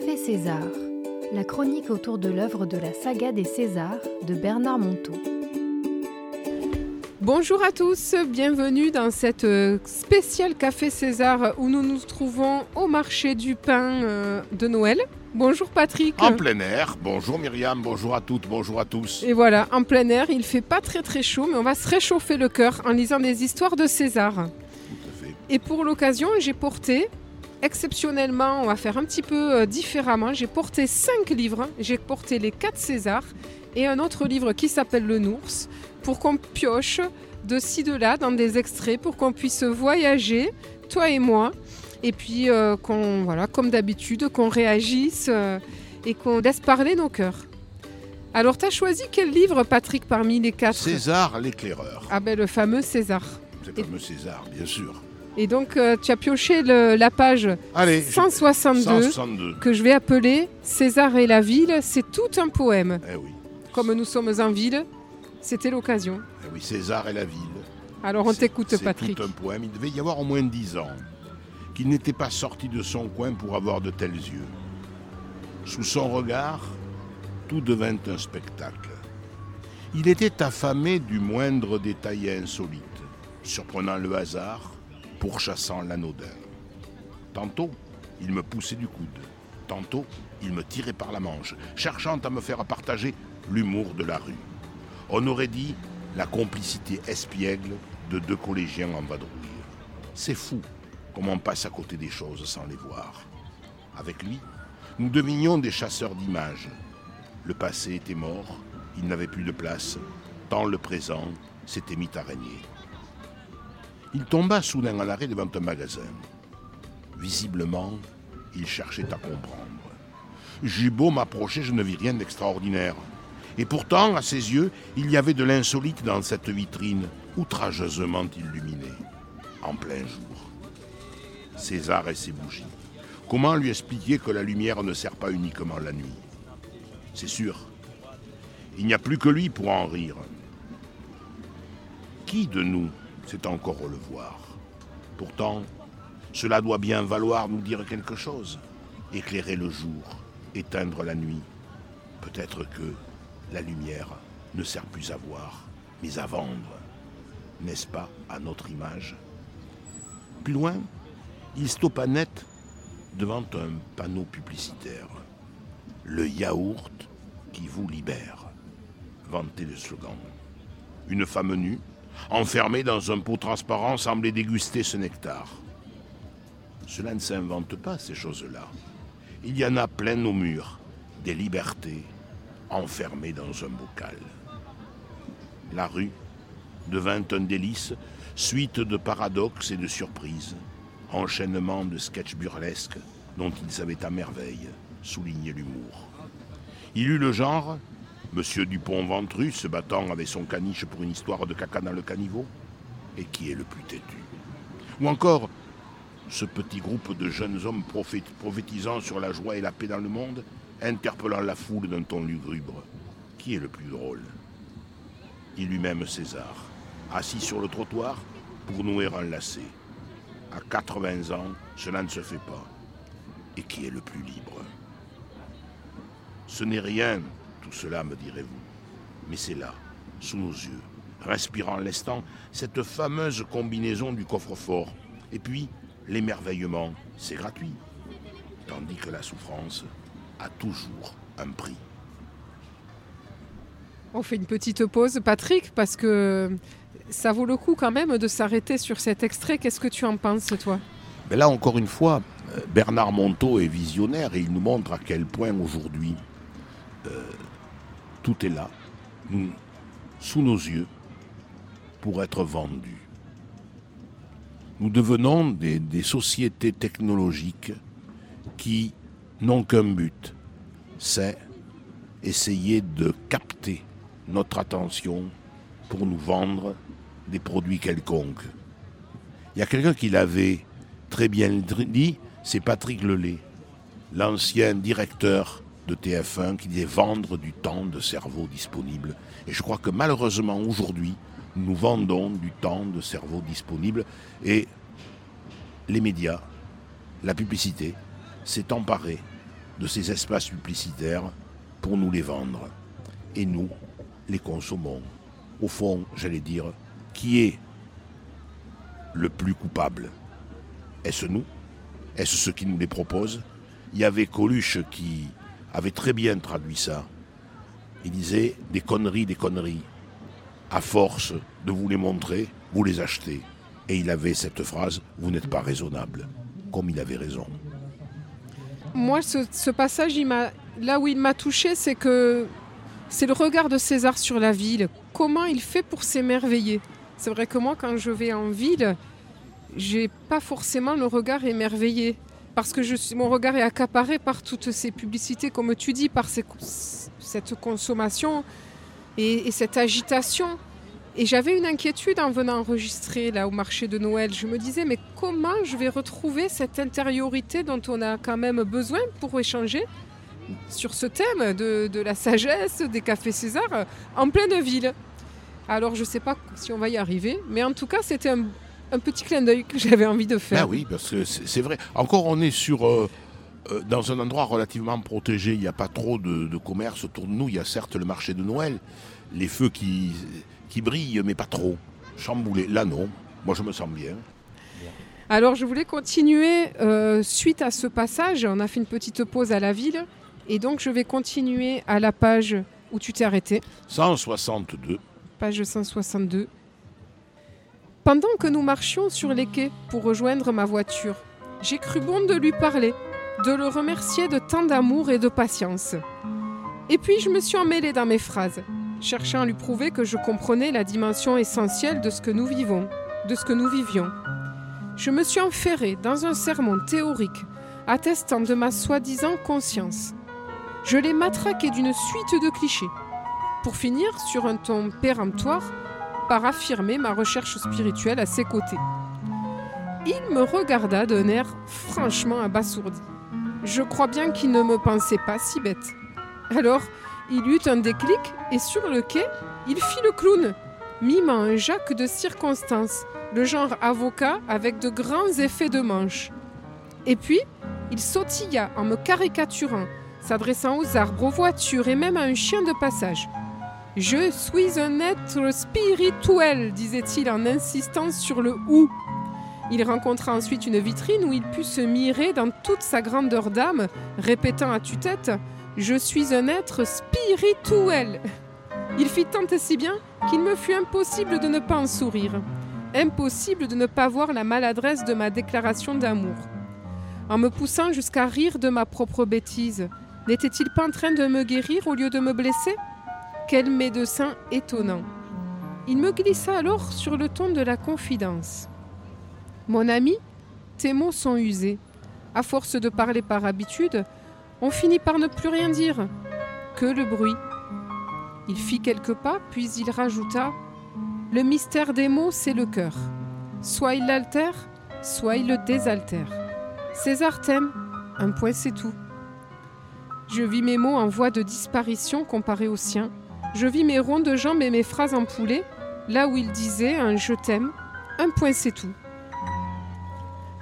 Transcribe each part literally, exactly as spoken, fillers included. Café César, la chronique autour de l'œuvre de la saga des Césars de Bernard Monteau. Bonjour à tous, bienvenue dans cette spéciale Café César où nous nous trouvons au marché du pain de Noël. Bonjour Patrick. En plein air, bonjour Myriam, bonjour à toutes, bonjour à tous. Et voilà, en plein air, il fait pas très très chaud, mais on va se réchauffer le cœur en lisant des histoires de César. Tout à fait. Et pour l'occasion, j'ai porté, exceptionnellement, on va faire un petit peu différemment, j'ai porté cinq livres, j'ai porté les quatre Césars et un autre livre qui s'appelle Le Nours, pour qu'on pioche de ci, de là, dans des extraits, pour qu'on puisse voyager, toi et moi, et puis euh, qu'on, voilà, comme d'habitude, qu'on réagisse euh, et qu'on laisse parler nos cœurs. Alors, tu as choisi quel livre, Patrick, parmi les quatre? César l'éclaireur. Ah ben, le fameux César. Le fameux et... César, bien sûr. Et donc, euh, tu as pioché le, la page Allez, cent soixante-deux, cent soixante-deux, que je vais appeler « César et la ville », c'est tout un poème. Eh oui. Comme nous sommes en ville, c'était l'occasion. Eh oui, César et la ville. Alors, on c'est, t'écoute, c'est Patrick. C'est tout un poème. Il devait y avoir au moins dix ans qu'il n'était pas sorti de son coin pour avoir de tels yeux. Sous son regard, tout devint un spectacle. Il était affamé du moindre détail insolite, surprenant le hasard, pourchassant l'anodin. Tantôt, il me poussait du coude, tantôt, il me tirait par la manche, cherchant à me faire partager l'humour de la rue. On aurait dit la complicité espiègle de deux collégiens en vadrouille. C'est fou comme on passe à côté des choses sans les voir. Avec lui, nous devinions des chasseurs d'images. Le passé était mort, il n'avait plus de place, tant le présent s'était mis à régner. Il tomba soudain à l'arrêt devant un magasin. Visiblement, il cherchait à comprendre. J'eus beau m'approcher, je ne vis rien d'extraordinaire. Et pourtant, à ses yeux, il y avait de l'insolite dans cette vitrine, outrageusement illuminée, en plein jour. César et ses bougies. Comment lui expliquer que la lumière ne sert pas uniquement la nuit ? C'est sûr, il n'y a plus que lui pour en rire. Qui de nous sait encore le voir ? Pourtant, cela doit bien valoir nous dire quelque chose. Éclairer le jour, éteindre la nuit. Peut-être que la lumière ne sert plus à voir, mais à vendre. N'est-ce pas à notre image ? Plus loin, il stoppa net devant un panneau publicitaire. Le yaourt qui vous libère, vantait le slogan. Une femme nue, enfermée dans un pot transparent, semblait déguster ce nectar. Cela ne s'invente pas, ces choses-là. Il y en a plein nos murs, des libertés enfermées dans un bocal. La rue devint un délice, suite de paradoxes et de surprises, enchaînement de sketchs burlesques dont il savait à merveille souligner l'humour. Il eut le genre, Monsieur Dupont-Ventru se battant avec son caniche pour une histoire de caca dans le caniveau, et qui est le plus têtu. Ou encore, ce petit groupe de jeunes hommes prophét- prophétisant sur la joie et la paix dans le monde, interpellant la foule d'un ton lugubre. Qui est le plus drôle ? Il eut même César, assis sur le trottoir pour nouer un lacet. À quatre-vingts ans, cela ne se fait pas. Et qui est le plus libre ? Ce n'est rien, tout cela, me direz-vous. Mais c'est là, sous nos yeux, respirant l'instant, cette fameuse combinaison du coffre-fort. Et puis, l'émerveillement, c'est gratuit. Tandis que la souffrance a toujours un prix. On fait une petite pause, Patrick, parce que ça vaut le coup quand même de s'arrêter sur cet extrait. Qu'est-ce que tu en penses, toi ? Mais là, encore une fois, Bernard Monteau est visionnaire et il nous montre à quel point aujourd'hui, euh, tout est là, nous, sous nos yeux, pour être vendu. Nous devenons des, des sociétés technologiques qui n'ont qu'un but, c'est essayer de capter notre attention pour nous vendre des produits quelconques. Il y a quelqu'un qui l'avait très bien dit, c'est Patrick Lelay, l'ancien directeur de T F un, qui disait vendre du temps de cerveau disponible. Et je crois que malheureusement aujourd'hui, nous vendons du temps de cerveau disponible et les médias, la publicité s'est emparée de ces espaces publicitaires pour nous les vendre. Et nous les consommons. Au fond, j'allais dire, qui est le plus coupable? Est-ce nous? Est-ce ceux qui nous les proposent? Il y avait Coluche qui avait très bien traduit ça. Il disait « des conneries, des conneries. À force de vous les montrer, vous les achetez. » Et il avait cette phrase « vous n'êtes pas raisonnable », comme il avait raison. Moi, ce, ce passage, il m'a, là où il m'a touché, c'est que c'est le regard de César sur la ville. Comment il fait pour s'émerveiller? C'est vrai que moi, quand je vais en ville, j'ai pas forcément le regard émerveillé. Parce que je suis, mon regard est accaparé par toutes ces publicités, comme tu dis, par ces, cette consommation et, et cette agitation. Et j'avais une inquiétude en venant enregistrer là, au marché de Noël. Je me disais, mais comment je vais retrouver cette intériorité dont on a quand même besoin pour échanger sur ce thème de, de la sagesse, des cafés César, en pleine ville? Alors, je ne sais pas si on va y arriver, mais en tout cas, c'était un... un petit clin d'œil que j'avais envie de faire. Ah oui, parce que c'est vrai. Encore, on est sur, euh, euh, dans un endroit relativement protégé. Il n'y a pas trop de, de commerce autour de nous. Il y a certes le marché de Noël, les feux qui, qui brillent, mais pas trop. Chamboulé. Là, non. Moi, je me sens bien. Alors, je voulais continuer. Euh, suite à ce passage, on a fait une petite pause à la ville. Et donc, je vais continuer à la page où tu t'es arrêté. cent soixante-deux. Page cent soixante-deux. Pendant que nous marchions sur les quais pour rejoindre ma voiture, j'ai cru bon de lui parler, de le remercier de tant d'amour et de patience. Et puis je me suis emmêlée dans mes phrases, cherchant à lui prouver que je comprenais la dimension essentielle de ce que nous vivons, de ce que nous vivions. Je me suis enferrée dans un sermon théorique, attestant de ma soi-disant conscience. Je l'ai matraqué d'une suite de clichés, pour finir sur un ton péremptoire, par affirmer ma recherche spirituelle à ses côtés. Il me regarda d'un air franchement abasourdi. Je crois bien qu'il ne me pensait pas si bête. Alors, il eut un déclic et sur le quai, il fit le clown, mimant un Jacques de circonstance, le genre avocat avec de grands effets de manche. Et puis, il sautilla en me caricaturant, s'adressant aux arbres, aux voitures et même à un chien de passage. « Je suis un être spirituel », disait-il en insistant sur le « ou ». Il rencontra ensuite une vitrine où il put se mirer dans toute sa grandeur d'âme, répétant à tue-tête « Je suis un être spirituel ». Il fit tant et si bien qu'il me fut impossible de ne pas en sourire, impossible de ne pas voir la maladresse de ma déclaration d'amour. En me poussant jusqu'à rire de ma propre bêtise, n'était-il pas en train de me guérir au lieu de me blesser ? Quel médecin étonnant! Il me glissa alors sur le ton de la confidence. « Mon ami, tes mots sont usés. À force de parler par habitude, on finit par ne plus rien dire. Que le bruit. » Il fit quelques pas, puis il rajouta « Le mystère des mots, c'est le cœur. Soit il l'altère, soit il le désaltère. César t'aime, un point c'est tout. » Je vis mes mots en voie de disparition comparés aux siens. Je vis mes ronds de jambes et mes phrases en poulet, là où il disait un « je t'aime », un point c'est tout.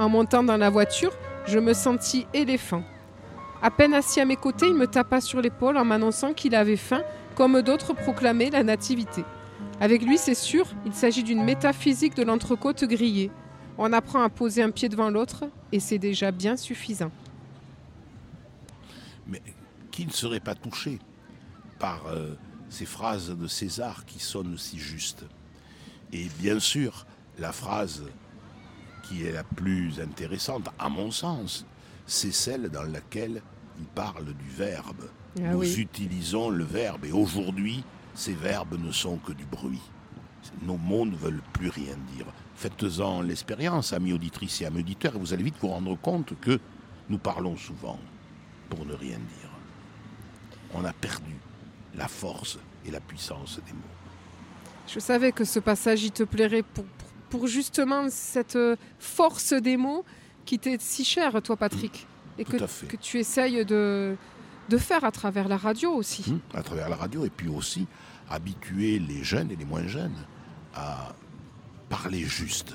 En montant dans la voiture, je me sentis éléphant. À peine assis à mes côtés, il me tapa sur l'épaule en m'annonçant qu'il avait faim, comme d'autres proclamaient la nativité. Avec lui, c'est sûr, il s'agit d'une métaphysique de l'entrecôte grillée. On apprend à poser un pied devant l'autre et c'est déjà bien suffisant. Mais qui ne serait pas touché par... Euh... ces phrases de César qui sonnent si justes. Et bien sûr, la phrase qui est la plus intéressante, à mon sens, c'est celle dans laquelle il parle du verbe. Ah Nous oui. utilisons le verbe et aujourd'hui, ces verbes ne sont que du bruit. Nos mots ne veulent plus rien dire. Faites-en l'expérience, amis auditrices et amis auditeurs, et vous allez vite vous rendre compte que nous parlons souvent pour ne rien dire. On a perdu la force et la puissance des mots. Je savais que ce passage, il te plairait pour, pour, pour justement cette force des mots qui t'est si chère, toi, Patrick, mmh, et que, que tu essayes de, de faire à travers la radio aussi. Mmh, à travers la radio, et puis aussi habituer les jeunes et les moins jeunes à parler juste.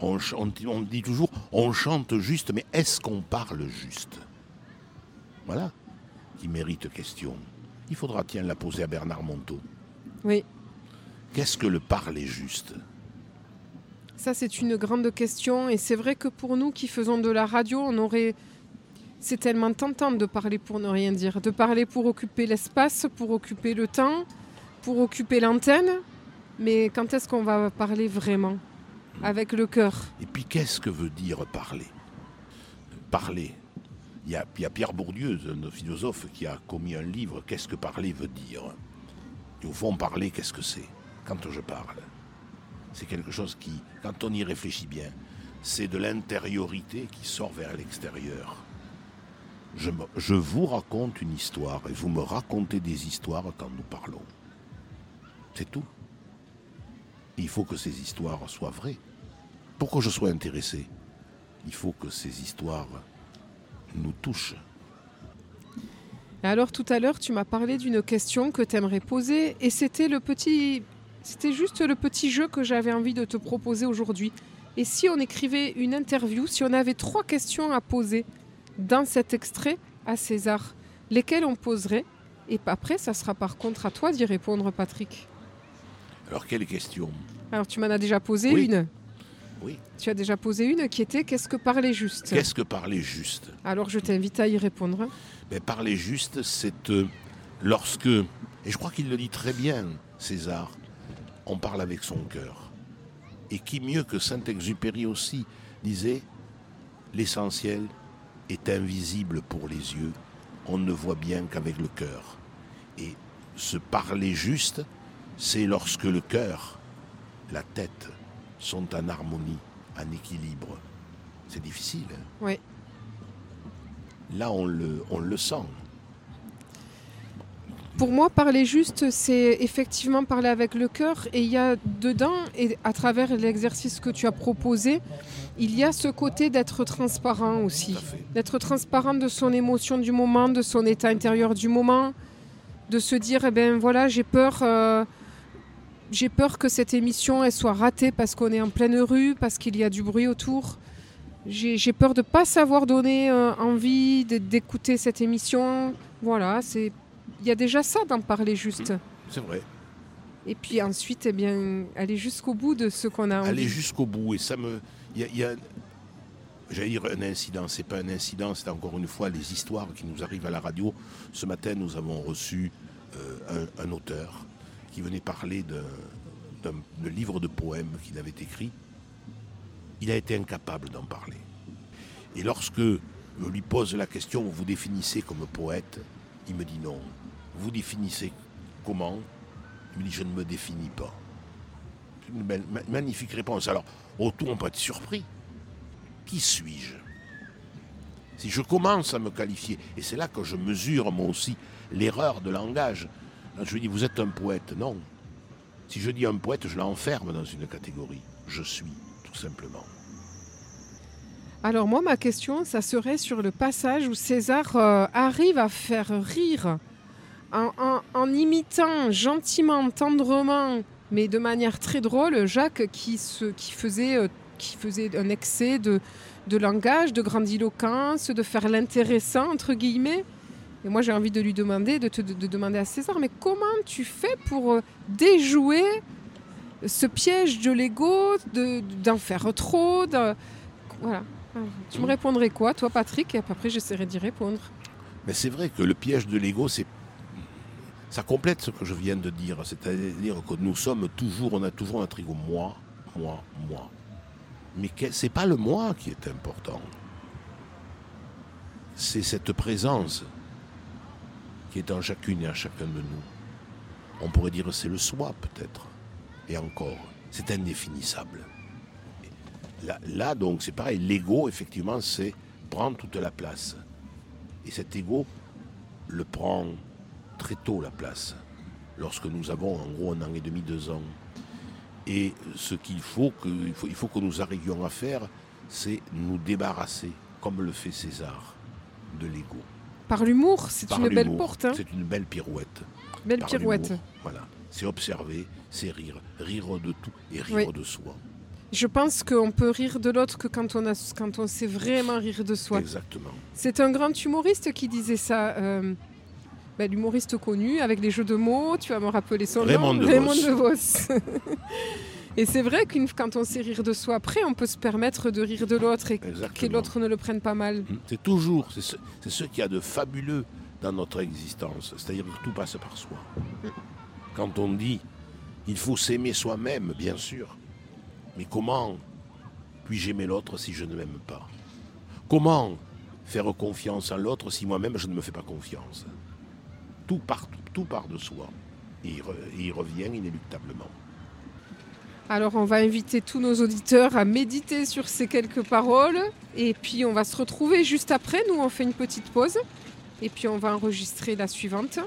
On, on, on dit toujours, on chante juste, mais est-ce qu'on parle juste ? Voilà, qui mérite question. Il faudra, tiens, la poser à Bernard Monteau. Oui. Qu'est-ce que le parler juste ? Ça, c'est une grande question. Et c'est vrai que pour nous qui faisons de la radio, on aurait... c'est tellement tentant de parler pour ne rien dire. De parler pour occuper l'espace, pour occuper le temps, pour occuper l'antenne. Mais quand est-ce qu'on va parler vraiment ? Avec le cœur. Et puis, qu'est-ce que veut dire parler ? Parler. Il y a, il y a Pierre Bourdieu, un philosophe, qui a commis un livre « Qu'est-ce que parler veut dire ?» Et au fond, parler, qu'est-ce que c'est ? Quand je parle, c'est quelque chose qui, quand on y réfléchit bien, c'est de l'intériorité qui sort vers l'extérieur. Je, me, je vous raconte une histoire et vous me racontez des histoires quand nous parlons. C'est tout. Il faut que ces histoires soient vraies. Pour que je sois intéressé, il faut que ces histoires nous touchent. Alors tout à l'heure, tu m'as parlé d'une question que tu aimerais poser et c'était le petit, c'était juste le petit jeu que j'avais envie de te proposer aujourd'hui. Et si on écrivait une interview, si on avait trois questions à poser dans cet extrait à César, lesquelles on poserait ? Et après, ça sera par contre à toi d'y répondre, Patrick. Alors, quelle question ? Alors, tu m'en as déjà posé oui. une. Oui. Tu as déjà posé une qui était « Qu'est-ce que parler juste ?» Qu'est-ce que parler juste ? Alors, je t'invite à y répondre. Ben, parler juste, c'est euh, lorsque, et je crois qu'il le dit très bien, César, on parle avec son cœur. Et qui mieux que Saint-Exupéry aussi disait « L'essentiel est invisible pour les yeux, on ne voit bien qu'avec le cœur. » Et se parler juste, c'est lorsque le cœur, la tête sont en harmonie, en équilibre. C'est difficile. Oui. Là, on le, on le sent. Pour moi, parler juste, c'est effectivement parler avec le cœur. Et il y a dedans, et à travers l'exercice que tu as proposé, il y a ce côté d'être transparent aussi. D'être transparent de son émotion du moment, de son état intérieur du moment. De se dire, eh ben voilà, j'ai peur, euh, j'ai peur que cette émission elle soit ratée parce qu'on est en pleine rue, parce qu'il y a du bruit autour. J'ai, j'ai peur de ne pas savoir donner euh, envie d'écouter cette émission. Voilà, c'est... il y a déjà ça d'en parler juste. C'est vrai. Et puis ensuite, eh bien, aller jusqu'au bout de ce qu'on a envie. Aller jusqu'au bout. Et ça me... Il y a, il y a... j'allais dire un incident. Ce n'est pas un incident, c'est encore une fois les histoires qui nous arrivent à la radio. Ce matin, nous avons reçu euh, un, un auteur qui venait parler d'un, d'un, d'un livre de poèmes qu'il avait écrit. Il a été incapable d'en parler. Et lorsque je lui pose la question, vous vous définissez comme poète ? Il me dit non. Vous définissez comment ? Il me dit, je ne me définis pas. Une belle, magnifique réponse. Alors, autour, on peut être surpris. Qui suis-je ? Si je commence à me qualifier, et c'est là que je mesure, moi aussi, l'erreur de langage. Je lui dis, vous êtes un poète ? Non. Si je dis un poète, je l'enferme dans une catégorie. Je suis, tout simplement. Alors moi, ma question, ça serait sur le passage où César euh, arrive à faire rire en, en, en imitant gentiment, tendrement, mais de manière très drôle, Jacques qui, se, qui, faisait, euh, qui faisait un excès de, de langage, de grandiloquence, de faire l'intéressant, entre guillemets. Et moi, j'ai envie de lui demander, de, te, de, de demander à César, mais comment tu fais pour euh, déjouer ce piège de l'ego, de, d'en faire trop de, voilà. Tu me répondrais quoi, toi, Patrick ? Et après, j'essaierai d'y répondre. Mais c'est vrai que le piège de l'ego, c'est... ça complète ce que je viens de dire. C'est-à-dire que nous sommes toujours, on a toujours un trigo moi, moi, moi. Mais c'est pas le moi qui est important. C'est cette présence qui est en chacune et en chacun de nous. On pourrait dire c'est le soi, peut-être. Et encore, c'est indéfinissable. Là, là, donc, c'est pareil. L'ego, effectivement, c'est prendre toute la place. Et cet ego le prend très tôt, la place, lorsque nous avons, en gros, un an et demi, deux ans. Et ce qu'il faut que, il faut, il faut que nous arrivions à faire, c'est nous débarrasser, comme le fait César, de l'ego. Par l'humour, c'est Par une l'humour, belle porte. Hein. C'est une belle pirouette. Belle Par pirouette. L'humour, voilà. C'est observer, c'est rire. Rire de tout et rire oui. de soi. Je pense qu'on peut rire de l'autre que quand on, a, quand on sait vraiment rire de soi. Exactement. C'est un grand humoriste qui disait ça. Euh, ben, l'humoriste connu, avec les jeux de mots, tu vas me rappeler son Raymond nom. Devos. Raymond Devos. Et c'est vrai que quand on sait rire de soi, après, on peut se permettre de rire de l'autre et Exactement. Que l'autre ne le prenne pas mal. C'est toujours, c'est ce, c'est ce qu'il y a de fabuleux dans notre existence. C'est-à-dire que tout passe par soi. Quand on dit, il faut s'aimer soi-même, bien sûr. Mais comment puis-je aimer l'autre si je ne m'aime pas ? Comment faire confiance à l'autre si moi-même je ne me fais pas confiance ? Tout part, tout part de soi. Et il, re, et il revient inéluctablement. Alors on va inviter tous nos auditeurs à méditer sur ces quelques paroles. Et puis on va se retrouver juste après. Nous, on fait une petite pause. Et puis on va enregistrer la suivante.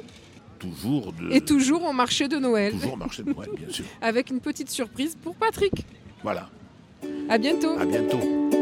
Toujours de... Et toujours au marché de Noël. Toujours au marché de Noël, bien sûr. Avec une petite surprise pour Patrick. Voilà. À bientôt. À bientôt.